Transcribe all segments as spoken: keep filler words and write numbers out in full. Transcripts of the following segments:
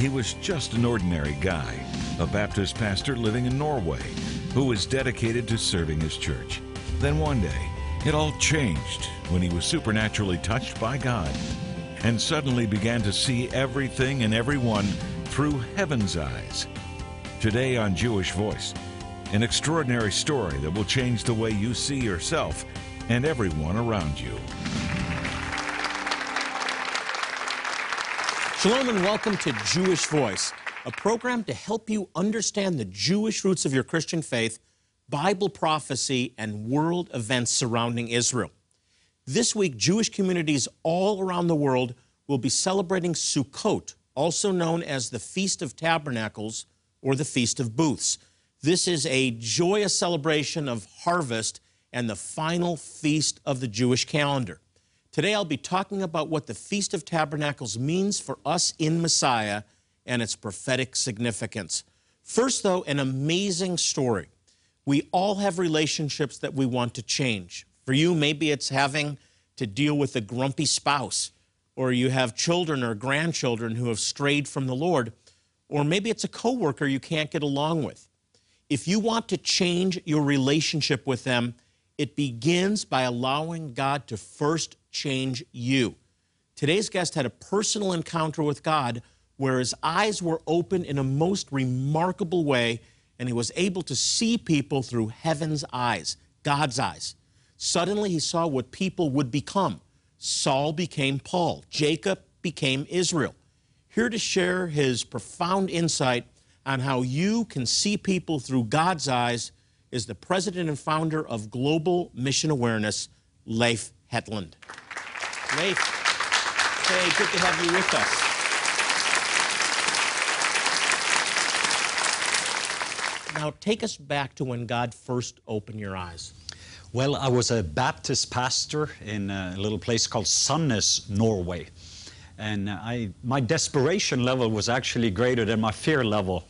he was just an ordinary guy, a Baptist pastor living in Norway, who was dedicated to serving his church. Then one day, it all changed when he was supernaturally touched by God and suddenly began to see everything and everyone through heaven's eyes. Today on Jewish Voice, an extraordinary story that will change the way you see yourself and everyone around you. Shalom and welcome to Jewish Voice, a program to help you understand the Jewish roots of your Christian faith, Bible prophecy, and world events surrounding Israel. This week, Jewish communities all around the world will be celebrating Sukkot, also known as the Feast of Tabernacles or the Feast of Booths. This is a joyous celebration of harvest and the final feast of the Jewish calendar. Today, I'll be talking about what the Feast of Tabernacles means for us in Messiah and its prophetic significance. First, though, an amazing story. We all have relationships that we want to change. For you, maybe it's having to deal with a grumpy spouse, or you have children or grandchildren who have strayed from the Lord, or maybe it's a coworker you can't get along with. If you want to change your relationship with them, it begins by allowing God to first change you. Today's guest had a personal encounter with God where his eyes were opened in a most remarkable way, and he was able to see people through heaven's eyes, God's eyes. Suddenly, he saw what people would become. Saul became Paul. Jacob became Israel. Here to share his profound insight on how you can see people through God's eyes is the president and founder of Global Mission Awareness, Leif Hetland. Leif, hey, good to have you with us. Now, take us back to when God first opened your eyes. Well, I was a Baptist pastor in a little place called Sunnes, Norway. And I, my desperation level was actually greater than my fear level.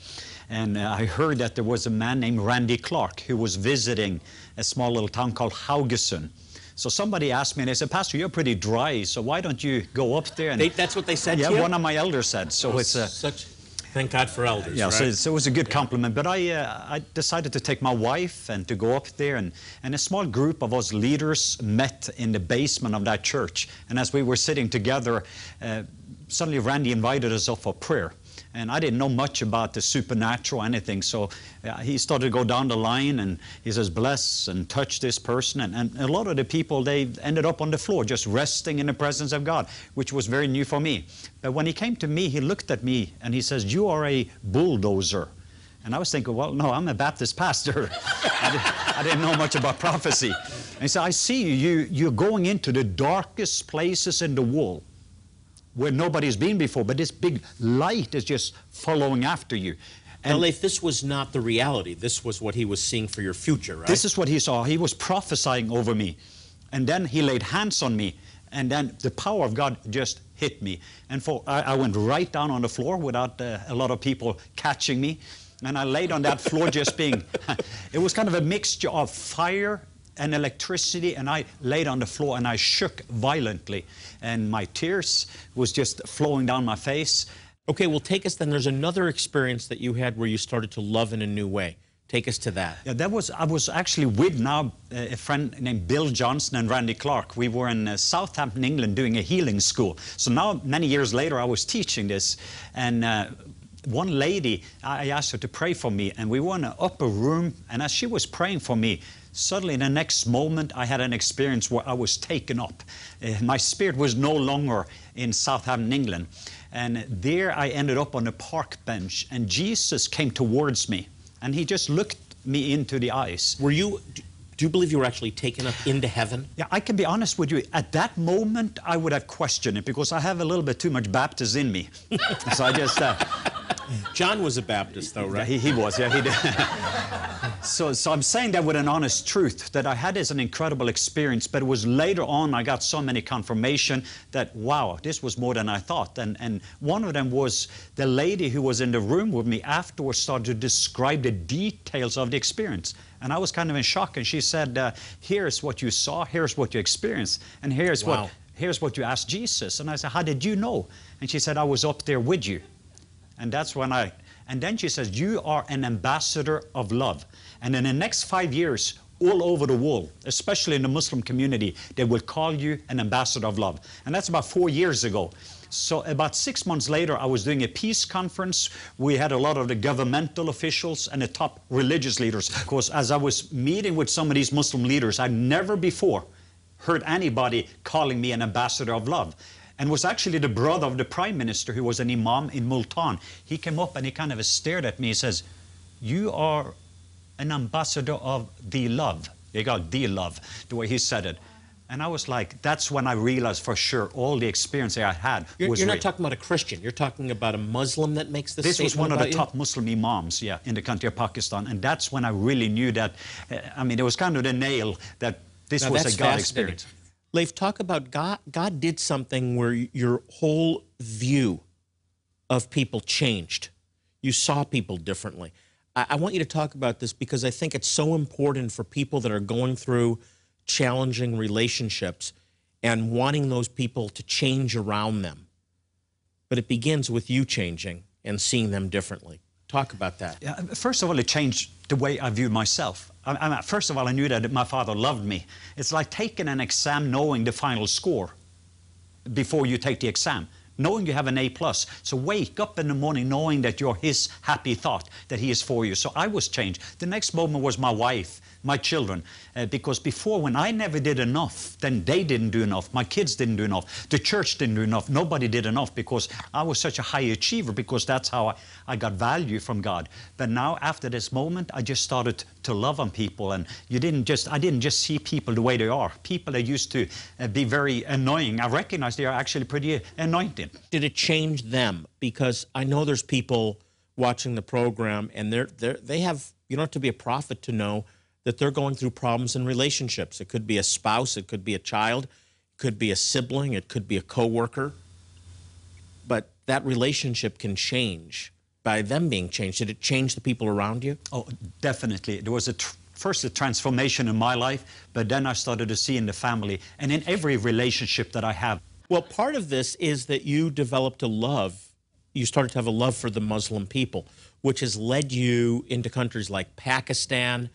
And I heard that there was a man named Randy Clark who was visiting a small little town called Haugesund. So somebody asked me, and they said, "Pastor, you're pretty dry, so why don't you go up there?" And they, that's what they said yeah, to you? Yeah, one of my elders said. So it's a... Such Thank God for elders, yeah, right? so, so it was a good compliment. But I, uh, I decided to take my wife and to go up there, and, and a small group of us leaders met in the basement of that church. And as we were sitting together, uh, suddenly Randy invited us up for prayer. And I didn't know much about the supernatural or anything, so uh, he started to go down the line, and he says, "Bless and touch this person." And, and a lot of the people, they ended up on the floor just resting in the presence of God, which was very new for me. But when he came to me, he looked at me, and he says, "You are a bulldozer." And I was thinking, well, no, I'm a Baptist pastor. I, didn't, I didn't know much about prophecy. And he said, "I see you. you. You're going into the darkest places in the world, where nobody's been before, but this big light is just following after you." And now, Leif, this was not the reality. This was what he was seeing for your future, right? This is what he saw. He was prophesying over me. And then he laid hands on me. And then the power of God just hit me. And for I, I went right down on the floor without uh, a lot of people catching me. And I laid on that floor just being... It was kind of a mixture of fire and electricity, and I laid on the floor and I shook violently, and my tears was just flowing down my face. Okay, well, take us then. There's another experience that you had where you started to love in a new way. Take us to that. Yeah, that was, I was actually with now a friend named Bill Johnson and Randy Clark. We were in Southampton, England, doing a healing school. So now, many years later, I was teaching this, and uh, one lady, I asked her to pray for me, and we were in an upper room, and as she was praying for me, suddenly, in the next moment, I had an experience where I was taken up. Uh, my spirit was no longer in Southampton, England. And there I ended up on a park bench, and Jesus came towards me, and he just looked me into the eyes. Were you, do you believe you were actually taken up into heaven? Yeah, I can be honest with you. At that moment, I would have questioned it, because I have a little bit too much Baptist in me. So I just... Uh, John was a Baptist, though, right? Yeah, he, he was, yeah, he did. So, so I'm saying that with an honest truth, that I had as an incredible experience, but it was later on I got so many confirmation that, wow, this was more than I thought. And, and one of them was the lady who was in the room with me afterwards started to describe the details of the experience. And I was kind of in shock, and she said, uh, here's what you saw, here's what you experienced, and here's, wow. what, here's what you asked Jesus. And I said, how did you know? And she said, I was up there with you. And that's when I... And then she says, you are an ambassador of love. And in the next five years, all over the world, especially in the Muslim community, they will call you an ambassador of love. And that's about four years ago. So about six months later, I was doing a peace conference. We had a lot of the governmental officials and the top religious leaders. Of course, as I was meeting with some of these Muslim leaders, I'd never before heard anybody calling me an ambassador of love. And was actually the brother of the prime minister, who was an imam in Multan. He came up and he kind of stared at me. He says, you are an ambassador of the love. They got the love, the way he said it. And I was like, that's when I realized for sure all the experience I had was real. You're not talking about a Christian. You're talking about a Muslim that makes this statement about you? This was one of the top Muslim imams, yeah, in the country of Pakistan. And that's when I really knew that, uh, I mean, it was kind of the nail that this was a God experience. Leif, talk about God. God did something where your whole view of people changed. You saw people differently. I, I want you to talk about this because I think it's so important for people that are going through challenging relationships and wanting those people to change around them. But it begins with you changing and seeing them differently. Talk about that. Yeah, first of all, it changed the way I viewed myself. I, I, first of all, I knew that my father loved me. It's like taking an exam knowing the final score before you take the exam, knowing you have an A plus. So wake up in the morning knowing that you're his happy thought, that he is for you. So I was changed. The next moment was my wife, my children, uh, because before, when I never did enough, then they didn't do enough, my kids didn't do enough, the church didn't do enough, nobody did enough, because I was such a high achiever, because that's how I, I got value from God. But now, after this moment, I just started to love on people, and you didn't just, I didn't just see people the way they are. People that used to uh, be very annoying, I recognize they are actually pretty anointed. Did it change them? Because I know there's people watching the program, and they're, they're, they have, you don't have to be a prophet to know that they're going through problems in relationships. It could be a spouse, it could be a child, it could be a sibling, it could be a coworker. But that relationship can change by them being changed. Did it change the people around you? Oh, definitely. There was a tr first a transformation in my life, but then I started to see in the family and in every relationship that I have. Well, part of this is that you developed a love. You started to have a love for the Muslim people, which has led you into countries like Pakistan,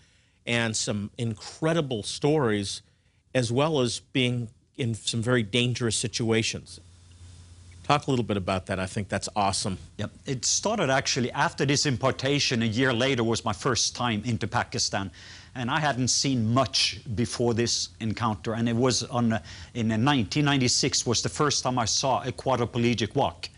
and some incredible stories, as well as being in some very dangerous situations. Talk a little bit about that. I think that's awesome. Yep. It started actually after this importation. A year later was my first time into Pakistan. And I hadn't seen much before this encounter. And it was on, in nineteen ninety-six was the first time I saw a quadriplegic walk.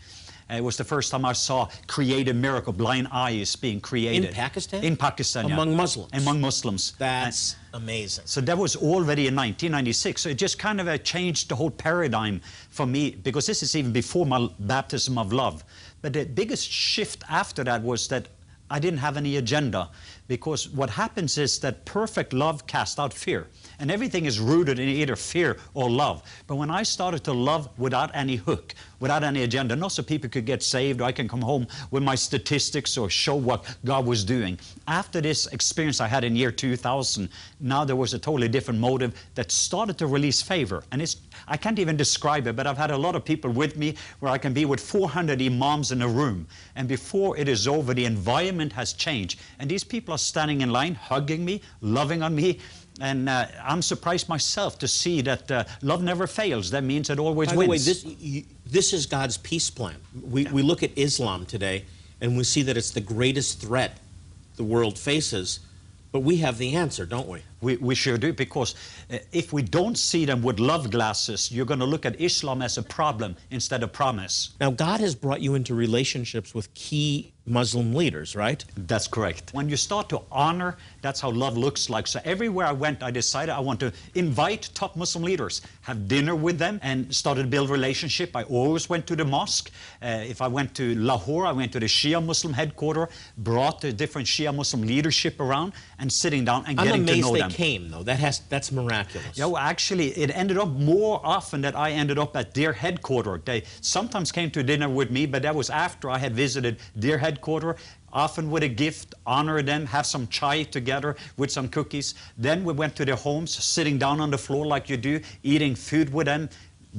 It was the first time I saw creative miracle, blind eyes being created. In Pakistan? In Pakistan, yeah. Among Muslims? Among Muslims. That's and amazing. So that was already in nineteen ninety-six. So it just kind of changed the whole paradigm for me, because this is even before my baptism of love. But the biggest shift after that was that I didn't have any agenda, because what happens is that perfect love casts out fear. And everything is rooted in either fear or love. But when I started to love without any hook, without any agenda, not so people could get saved, or I can come home with my statistics or show what God was doing. After this experience I had in year two thousand, now there was a totally different motive that started to release favor. And it's, I can't even describe it, but I've had a lot of people with me where I can be with four hundred imams in a room. And before it is over, the environment has changed. And these people are standing in line, hugging me, loving on me. And uh, I'm surprised myself to see that uh, love never fails. That means it always wins. By the way, this, you, this is God's peace plan. We, yeah. we look at Islam today, and we see that it's the greatest threat the world faces. But we have the answer, don't we? We, we sure do, because uh, if we don't see them with love glasses, you're going to look at Islam as a problem instead of promise. Now, God has brought you into relationships with key Muslim leaders, right? That's correct. When you start to honor, that's how love looks like. So everywhere I went, I decided I want to invite top Muslim leaders, have dinner with them, and started to build relationship. I always went to the mosque. Uh, if I went to Lahore, I went to the Shia Muslim headquarters, brought the different Shia Muslim leadership around, and sitting down and I'm getting to know them. Came though. That has that's miraculous. Yeah, well, actually, it ended up more often that I ended up at their headquarters. They sometimes came to dinner with me, but that was after I had visited their headquarters. Often with a gift, honor them, have some chai together with some cookies. Then we went to their homes, sitting down on the floor like you do, eating food with them,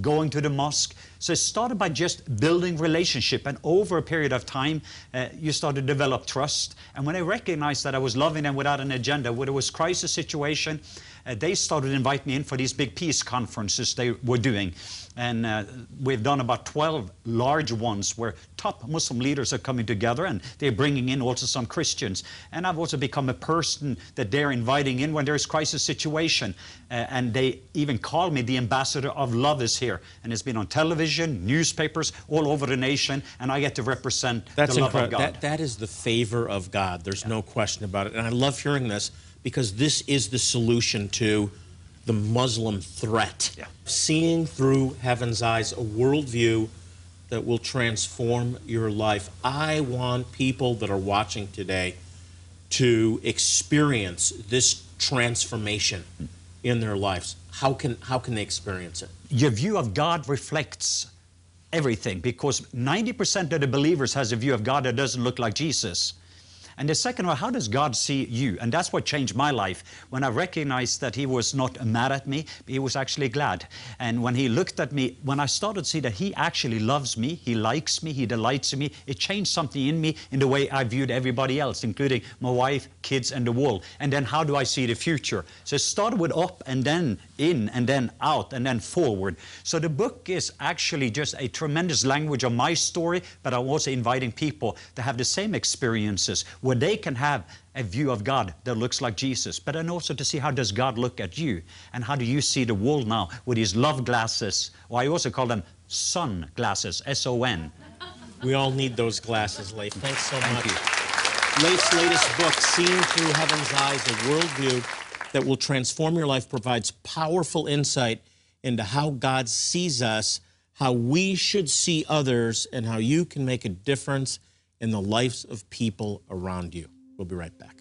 going to the mosque. So it started by just building relationship, and over a period of time, uh, you start to develop trust. And when I recognized that I was loving them without an agenda, where there was crisis situation, uh, they started to invite me in for these big peace conferences they were doing. And uh, we've done about twelve large ones where top Muslim leaders are coming together, and they're bringing in also some Christians. And I've also become a person that they're inviting in when there's crisis situation. Uh, and they even call me the ambassador of love is here. And it's been on television, newspapers, all over the nation, and I get to represent That's the love of God. That, that is the favor of God. There's yeah. no question about it. And I love hearing this, because this is the solution to the Muslim threat. Yeah. Seeing through heaven's eyes, a worldview that will transform your life. I want people that are watching today to experience this transformation in their lives. How can, how can they experience it? Your view of God reflects everything, because ninety percent of the believers has a view of God that doesn't look like Jesus. And the second one, how does God see you? And that's what changed my life, when I recognized that he was not mad at me, but he was actually glad. And when he looked at me, when I started to see that he actually loves me, he likes me, he delights in me, it changed something in me in the way I viewed everybody else, including my wife, kids, and the world. And then how do I see the future? So it started with up and then in and then out and then forward. So the book is actually just a tremendous language of my story, but I'm also inviting people to have the same experiences, where they can have a view of God that looks like Jesus, but then also to see how does God look at you, and how do you see the world now with his love glasses, or I also call them sun glasses, S O N. We all need those glasses, Leif. Thanks so Thank much. You. Leif's latest book, Seeing Through Heaven's Eyes, a worldview that will transform your life, provides powerful insight into how God sees us, how we should see others, and how you can make a difference in the lives of people around you. We'll be right back.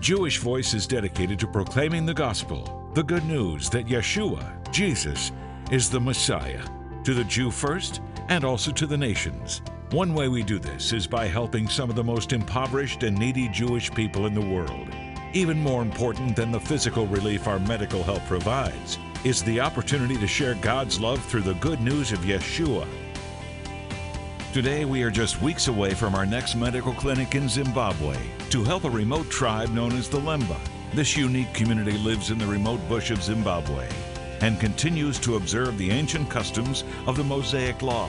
Jewish Voice is dedicated to proclaiming the gospel, the good news that Yeshua, Jesus, is the Messiah, to the Jew first and also to the nations. One way we do this is by helping some of the most impoverished and needy Jewish people in the world. Even more important than the physical relief our medical help provides is the opportunity to share God's love through the good news of Yeshua. Today, we are just weeks away from our next medical clinic in Zimbabwe to help a remote tribe known as the Lemba. This unique community lives in the remote bush of Zimbabwe and continues to observe the ancient customs of the Mosaic Law.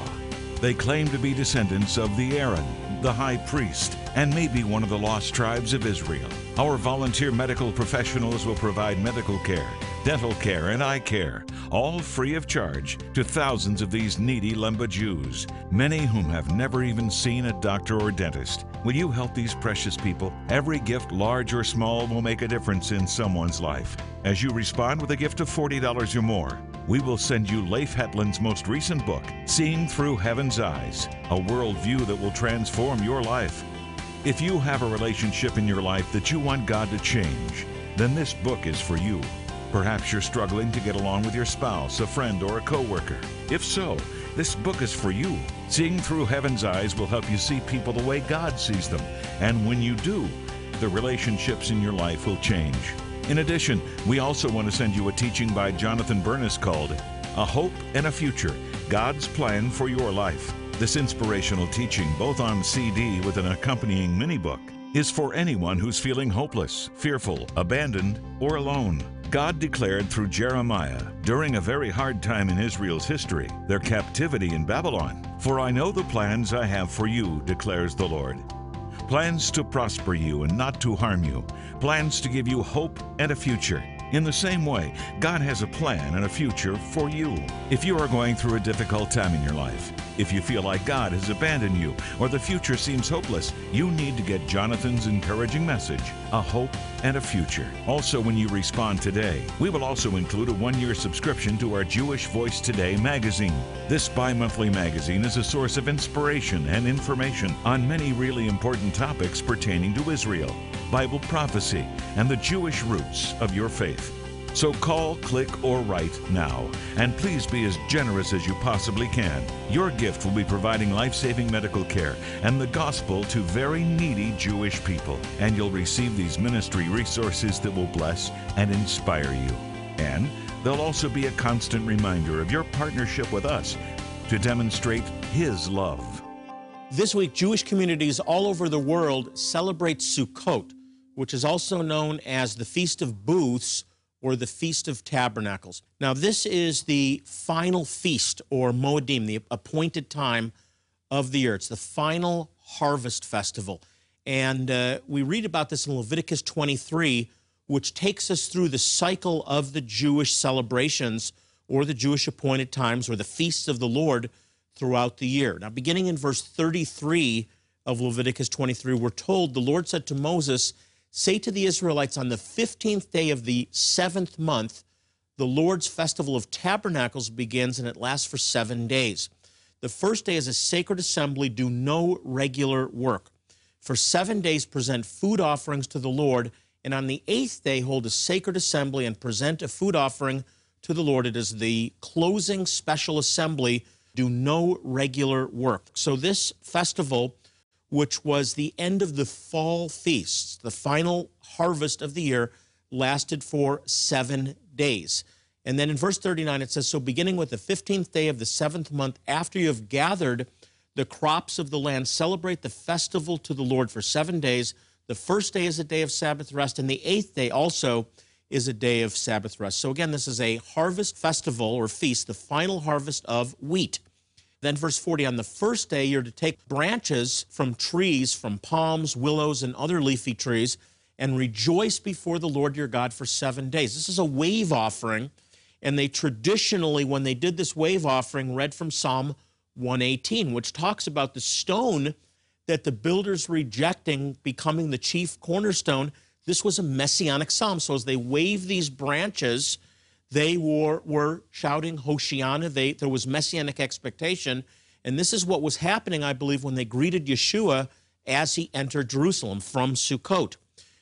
They claim to be descendants of the Aaron, the high priest, and may be one of the lost tribes of Israel. Our volunteer medical professionals will provide medical care, dental care, and eye care, all free of charge, to thousands of these needy Lemba Jews, many whom have never even seen a doctor or dentist. Will you help these precious people? Every gift, large or small, will make a difference in someone's life. As you respond with a gift of forty dollars or more, we will send you Leif Hetland's most recent book, Seeing Through Heaven's Eyes, a worldview that will transform your life. If you have a relationship in your life that you want God to change, then this book is for you. Perhaps you're struggling to get along with your spouse, a friend, or a coworker. If so, this book is for you. Seeing Through Heaven's Eyes will help you see people the way God sees them. And when you do, the relationships in your life will change. In addition, we also want to send you a teaching by Jonathan Bernis called A Hope and a Future, God's Plan for Your Life. This inspirational teaching, both on C D with an accompanying mini-book, is for anyone who's feeling hopeless, fearful, abandoned, or alone. God declared through Jeremiah, during a very hard time in Israel's history, their captivity in Babylon, "For I know the plans I have for you, declares the Lord. Plans to prosper you and not to harm you. Plans to give you hope and a future." In the same way, God has a plan and a future for you. If you are going through a difficult time in your life, if you feel like God has abandoned you or the future seems hopeless, you need to get Jonathan's encouraging message, A Hope and a Future. Also, when you respond today, we will also include a one-year subscription to our Jewish Voice Today magazine. This bi-monthly magazine is a source of inspiration and information on many really important topics pertaining to Israel, Bible prophecy, and the Jewish roots of your faith. So call, click, or write now, and please be as generous as you possibly can. Your gift will be providing life-saving medical care and the gospel to very needy Jewish people, and you'll receive these ministry resources that will bless and inspire you. And they'll also be a constant reminder of your partnership with us to demonstrate His love. This week, Jewish communities all over the world celebrate Sukkot, which is also known as the Feast of Booths or the Feast of Tabernacles. Now, this is the final feast, or Moedim, the appointed time of the year. It's the final harvest festival. And uh, we read about this in Leviticus twenty-three, which takes us through the cycle of the Jewish celebrations or the Jewish appointed times or the feasts of the Lord throughout the year. Now, beginning in verse thirty-three of Leviticus twenty-three, we're told, "The Lord said to Moses, say to the Israelites, on the fifteenth day of the seventh month, the Lord's festival of tabernacles begins, and it lasts for seven days. The first day is a sacred assembly. Do no regular work. For seven days present food offerings to the Lord, and on the eighth day hold a sacred assembly and present a food offering to the Lord. It is the closing special assembly. Do no regular work." So this festival, which was the end of the fall feasts, the final harvest of the year, lasted for seven days. And then in verse thirty-nine, it says, "So beginning with the fifteenth day of the seventh month, after you have gathered the crops of the land, celebrate the festival to the Lord for seven days. The first day is a day of Sabbath rest, and the eighth day also is a day of Sabbath rest." So again, this is a harvest festival or feast, the final harvest of wheat. Then verse forty, "On the first day, you're to take branches from trees, from palms, willows, and other leafy trees, and rejoice before the Lord your God for seven days. This is a wave offering, and they traditionally, when they did this wave offering, read from Psalm one eighteen, which talks about the stone that the builders rejecting becoming the chief cornerstone. This was a messianic psalm. So as they waved these branches, they were, were shouting Hoshiyana. They, there was messianic expectation. And this is what was happening, I believe, when they greeted Yeshua as he entered Jerusalem from Sukkot.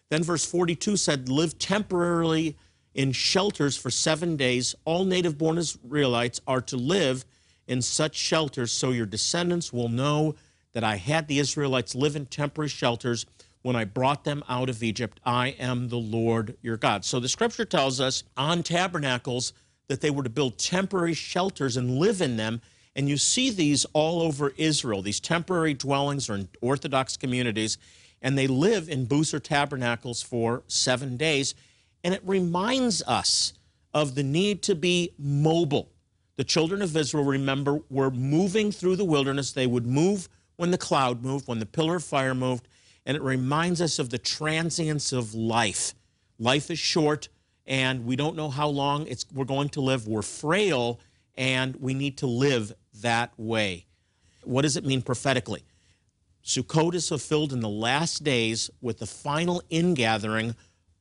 Then verse forty-two said, "Live temporarily in shelters for seven days. All native-born Israelites are to live in such shelters, so your descendants will know that I had the Israelites live in temporary shelters when I brought them out of Egypt. I am the Lord your God." So the scripture tells us on tabernacles that they were to build temporary shelters and live in them. And you see these all over Israel. These temporary dwellings are in Orthodox communities, and they live in booths or tabernacles for seven days. And it reminds us of the need to be mobile. The children of Israel, remember, were moving through the wilderness. They would move when the cloud moved, when the pillar of fire moved, and it reminds us of the transience of life. Life is short, and we don't know how long it's, we're going to live. We're frail, and we need to live that way. What does it mean prophetically? Sukkot is fulfilled in the last days with the final ingathering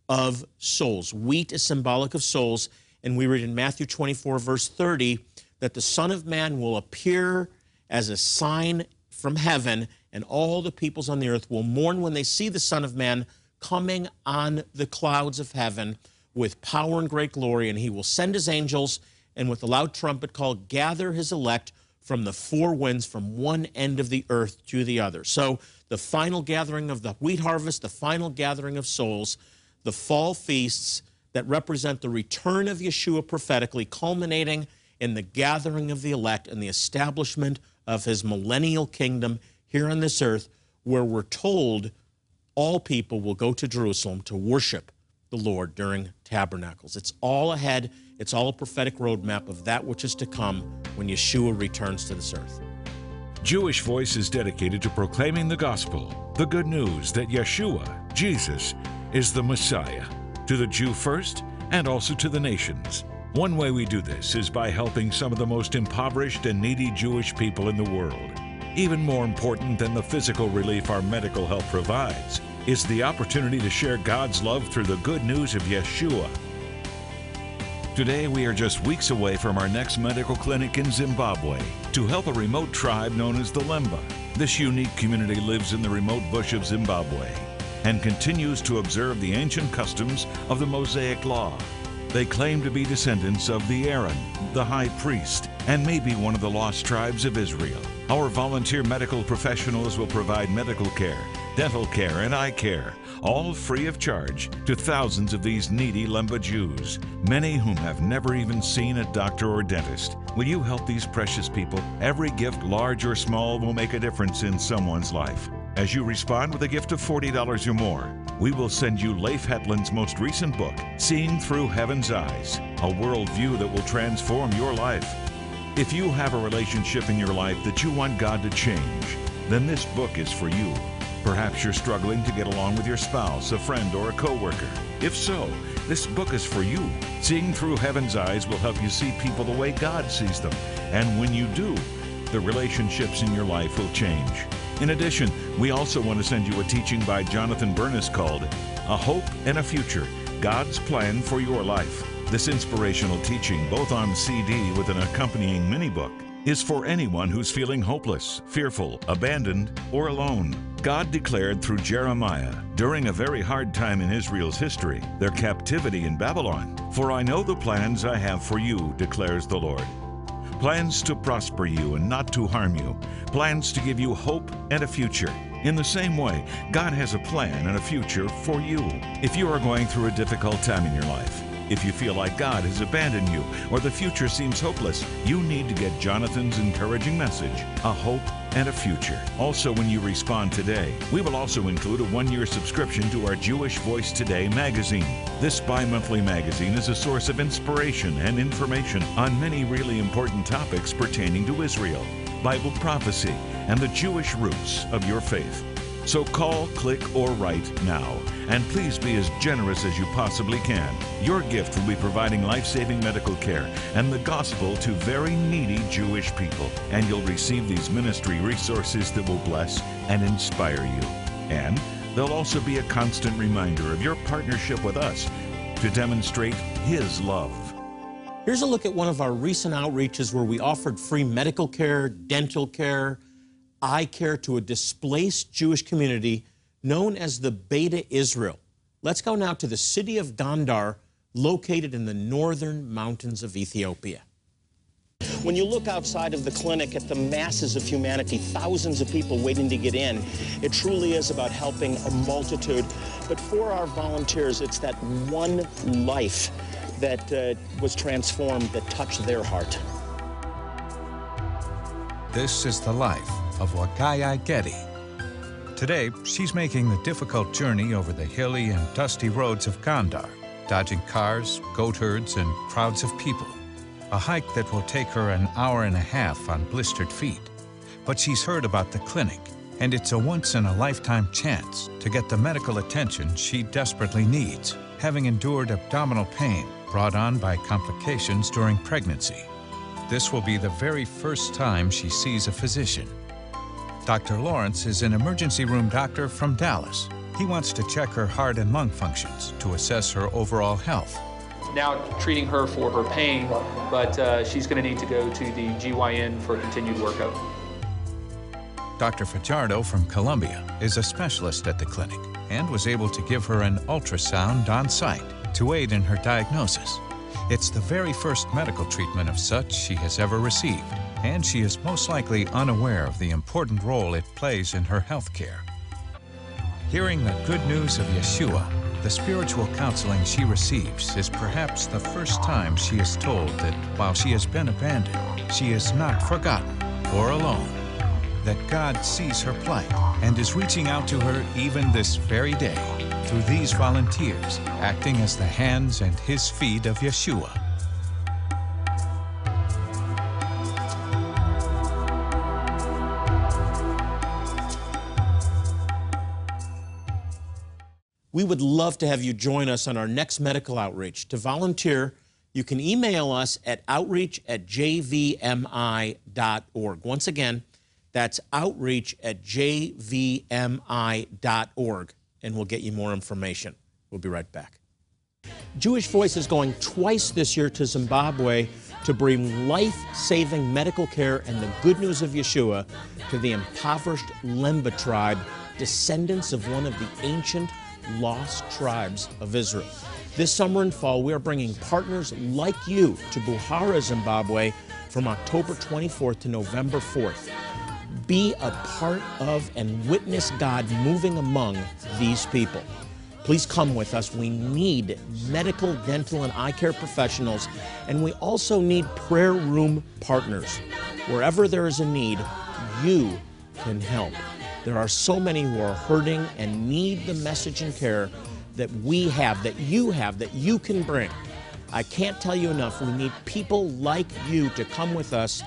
of souls. Wheat is symbolic of souls, and we read in Matthew twenty-four, verse thirty, that the Son of Man will appear as a sign from heaven, and all the peoples on the earth will mourn when they see the Son of Man coming on the clouds of heaven with power and great glory, and he will send his angels, and with a loud trumpet call, gather his elect from the four winds, from one end of the earth to the other. So the final gathering of the wheat harvest, the final gathering of souls, the fall feasts that represent the return of Yeshua prophetically, culminating in the gathering of the elect and the establishment of his millennial kingdom here on this earth, where we're told all people will go to Jerusalem to worship the Lord during tabernacles. It's all ahead. It's all a prophetic roadmap of that which is to come when Yeshua returns to this earth. Jewish Voice is dedicated to proclaiming the gospel, the good news that Yeshua, Jesus, is the Messiah, to the Jew first and also to the nations. One way we do this is by helping some of the most impoverished and needy Jewish people in the world. Even more important than the physical relief our medical help provides is the opportunity to share God's love through the good news of Yeshua. Today, we are just weeks away from our next medical clinic in Zimbabwe to help a remote tribe known as the Lemba. This unique community lives in the remote bush of Zimbabwe and continues to observe the ancient customs of the Mosaic Law. They claim to be descendants of the Aaron, the high priest, and may be one of the lost tribes of Israel. Our volunteer medical professionals will provide medical care dental care, and eye care, all free of charge to thousands of these needy Lemba Jews, many whom have never even seen a doctor or dentist. Will you help these precious people? Every gift, large or small, will make a difference in someone's life. As you respond with a gift of forty dollars or more, we will send you Leif Hetland's most recent book, Seeing Through Heaven's Eyes, a worldview that will transform your life. If you have a relationship in your life that you want God to change, then this book is for you. Perhaps you're struggling to get along with your spouse, a friend, or a co-worker. If so, this book is for you. Seeing Through Heaven's Eyes will help you see people the way God sees them. And when you do, the relationships in your life will change. In addition, we also want to send you a teaching by Jonathan Bernis called A Hope and a Future, God's Plan for Your Life. This inspirational teaching, both on C D with an accompanying mini-book, is for anyone who's feeling hopeless, fearful, abandoned, or alone. God declared through Jeremiah, during a very hard time in Israel's history, their captivity in Babylon, "For I know the plans I have for you, declares the Lord. Plans to prosper you and not to harm you. Plans to give you hope and a future." In the same way, God has a plan and a future for you. If you are going through a difficult time in your life, if you feel like God has abandoned you or the future seems hopeless, you need to get Jonathan's encouraging message, A Hope and a Future. Also, when you respond today, we will also include a one-year subscription to our Jewish Voice Today magazine. This bi-monthly magazine is a source of inspiration and information on many really important topics pertaining to Israel, Bible prophecy, and the Jewish roots of your faith. So call, click, or write now. And please be as generous as you possibly can. Your gift will be providing life-saving medical care and the gospel to very needy Jewish people. And you'll receive these ministry resources that will bless and inspire you. And they'll also be a constant reminder of your partnership with us to demonstrate His love. Here's a look at one of our recent outreaches where we offered free medical care, dental care, eye care to a displaced Jewish community known as the Beta Israel. Let's go now to the city of Gondar, located in the northern mountains of Ethiopia. When you look outside of the clinic at the masses of humanity, thousands of people waiting to get in, it truly is about helping a multitude. But for our volunteers, it's that one life that uh, was transformed, that touched their heart. This is the life of Wakaya Getty. Today, she's making the difficult journey over the hilly and dusty roads of Gondar, dodging cars, goat herds, and crowds of people. A hike that will take her an hour and a half on blistered feet. But she's heard about the clinic, and it's a once-in-a-lifetime chance to get the medical attention she desperately needs, having endured abdominal pain brought on by complications during pregnancy. This will be the very first time she sees a physician. Doctor Lawrence is an emergency room doctor from Dallas. He wants to check her heart and lung functions to assess her overall health. Now treating her for her pain, but uh, she's going to need to go to the G Y N for continued workup. Doctor Fajardo from Columbia is a specialist at the clinic and was able to give her an ultrasound on site to aid in her diagnosis. It's the very first medical treatment of such she has ever received, and she is most likely unaware of the important role it plays in her health care. Hearing the good news of Yeshua, the spiritual counseling she receives, is perhaps the first time she is told that while she has been abandoned, she is not forgotten or alone, that God sees her plight and is reaching out to her even this very day through these volunteers, acting as the hands and his feet of Yeshua. We would love to have you join us on our next medical outreach. To volunteer, you can email us at outreach at j v m i dot org. Once again, that's outreach at j v m i dot org, and we'll get you more information. We'll be right back. Jewish Voice is going twice this year to Zimbabwe to bring life-saving medical care and the good news of Yeshua to the impoverished Lemba tribe, descendants of one of the ancient lost tribes of Israel. This summer and fall, we are bringing partners like you to Buhara, Zimbabwe from October twenty-fourth to November fourth. be a part of and witness God moving among these people. Please come with us. We need medical, dental, and eye care professionals, and we also need prayer room partners. Wherever there is a need, you can help. There are so many who are hurting and need the message and care that we have, that you have, that you can bring. I can't tell you enough, we need people like you to come with us,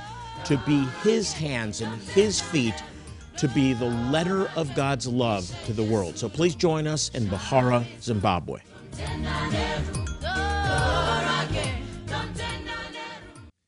to be His hands and His feet, to be the letter of God's love to the world. So please join us in Buhara, Zimbabwe.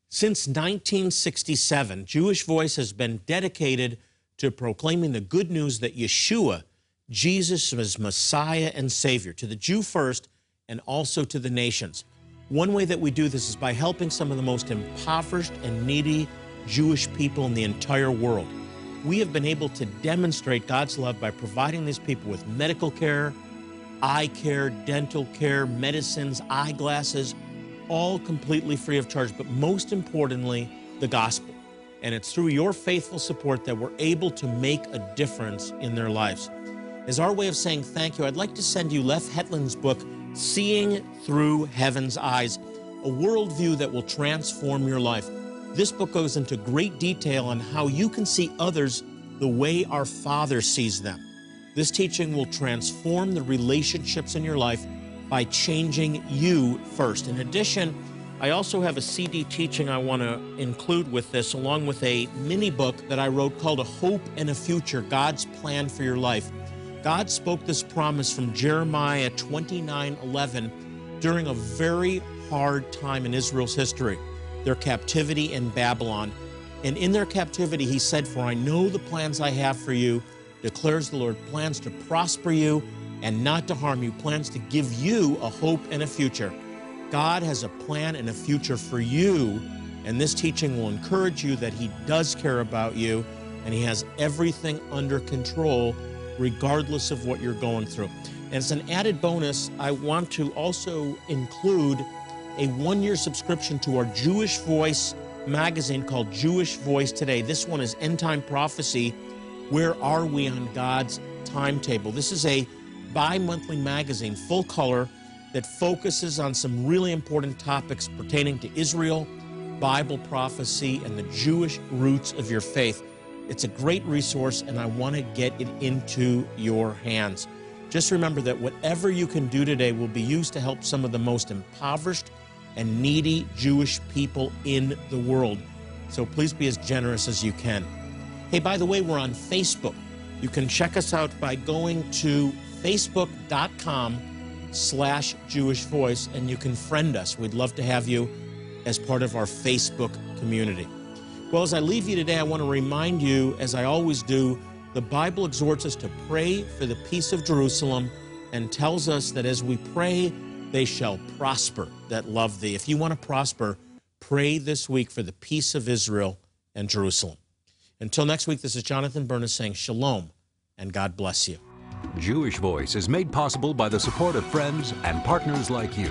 Since nineteen sixty-seven, Jewish Voice has been dedicated to proclaiming the good news that Yeshua, Jesus, is Messiah and Savior, to the Jew first and also to the nations. One way that we do this is by helping some of the most impoverished and needy Jewish people in the entire world. We have been able to demonstrate God's love by providing these people with medical care, eye care, dental care, medicines, eyeglasses, all completely free of charge, but most importantly, the gospel. And it's through your faithful support that we're able to make a difference in their lives. As our way of saying thank you, I'd like to send you Leif Hetland's book, Seeing Through Heaven's Eyes, a worldview that will transform your life. This book goes into great detail on how you can see others the way our Father sees them. This teaching will transform the relationships in your life by changing you first. In addition, I also have a C D teaching I want to include with this, along with a mini book that I wrote called A Hope and a Future, God's Plan for Your Life. God spoke this promise from Jeremiah twenty-nine eleven during a very hard time in Israel's history, their captivity in Babylon. And in their captivity, he said, "For I know the plans I have for you, declares the Lord, plans to prosper you and not to harm you, plans to give you a hope and a future." God has a plan and a future for you, and this teaching will encourage you that he does care about you and he has everything under control, regardless of what you're going through. As an added bonus, I want to also include a one-year subscription to our Jewish Voice magazine called Jewish Voice Today. This one is End Time Prophecy, Where Are We on God's Timetable? This is a bi-monthly magazine, full color, that focuses on some really important topics pertaining to Israel, Bible prophecy, and the Jewish roots of your faith. It's a great resource, and I want to get it into your hands. Just remember that whatever you can do today will be used to help some of the most impoverished and needy Jewish people in the world. So please be as generous as you can. Hey, by the way, we're on Facebook. You can check us out by going to facebook dot com slash Jewish Voice, and you can friend us. We'd love to have you as part of our Facebook community. Well, as I leave you today, I want to remind you, as I always do, the Bible exhorts us to pray for the peace of Jerusalem and tells us that as we pray, they shall prosper that love thee. If you want to prosper, pray this week for the peace of Israel and Jerusalem. Until next week, this is Jonathan Bernis saying shalom and God bless you. Jewish Voice is made possible by the support of friends and partners like you.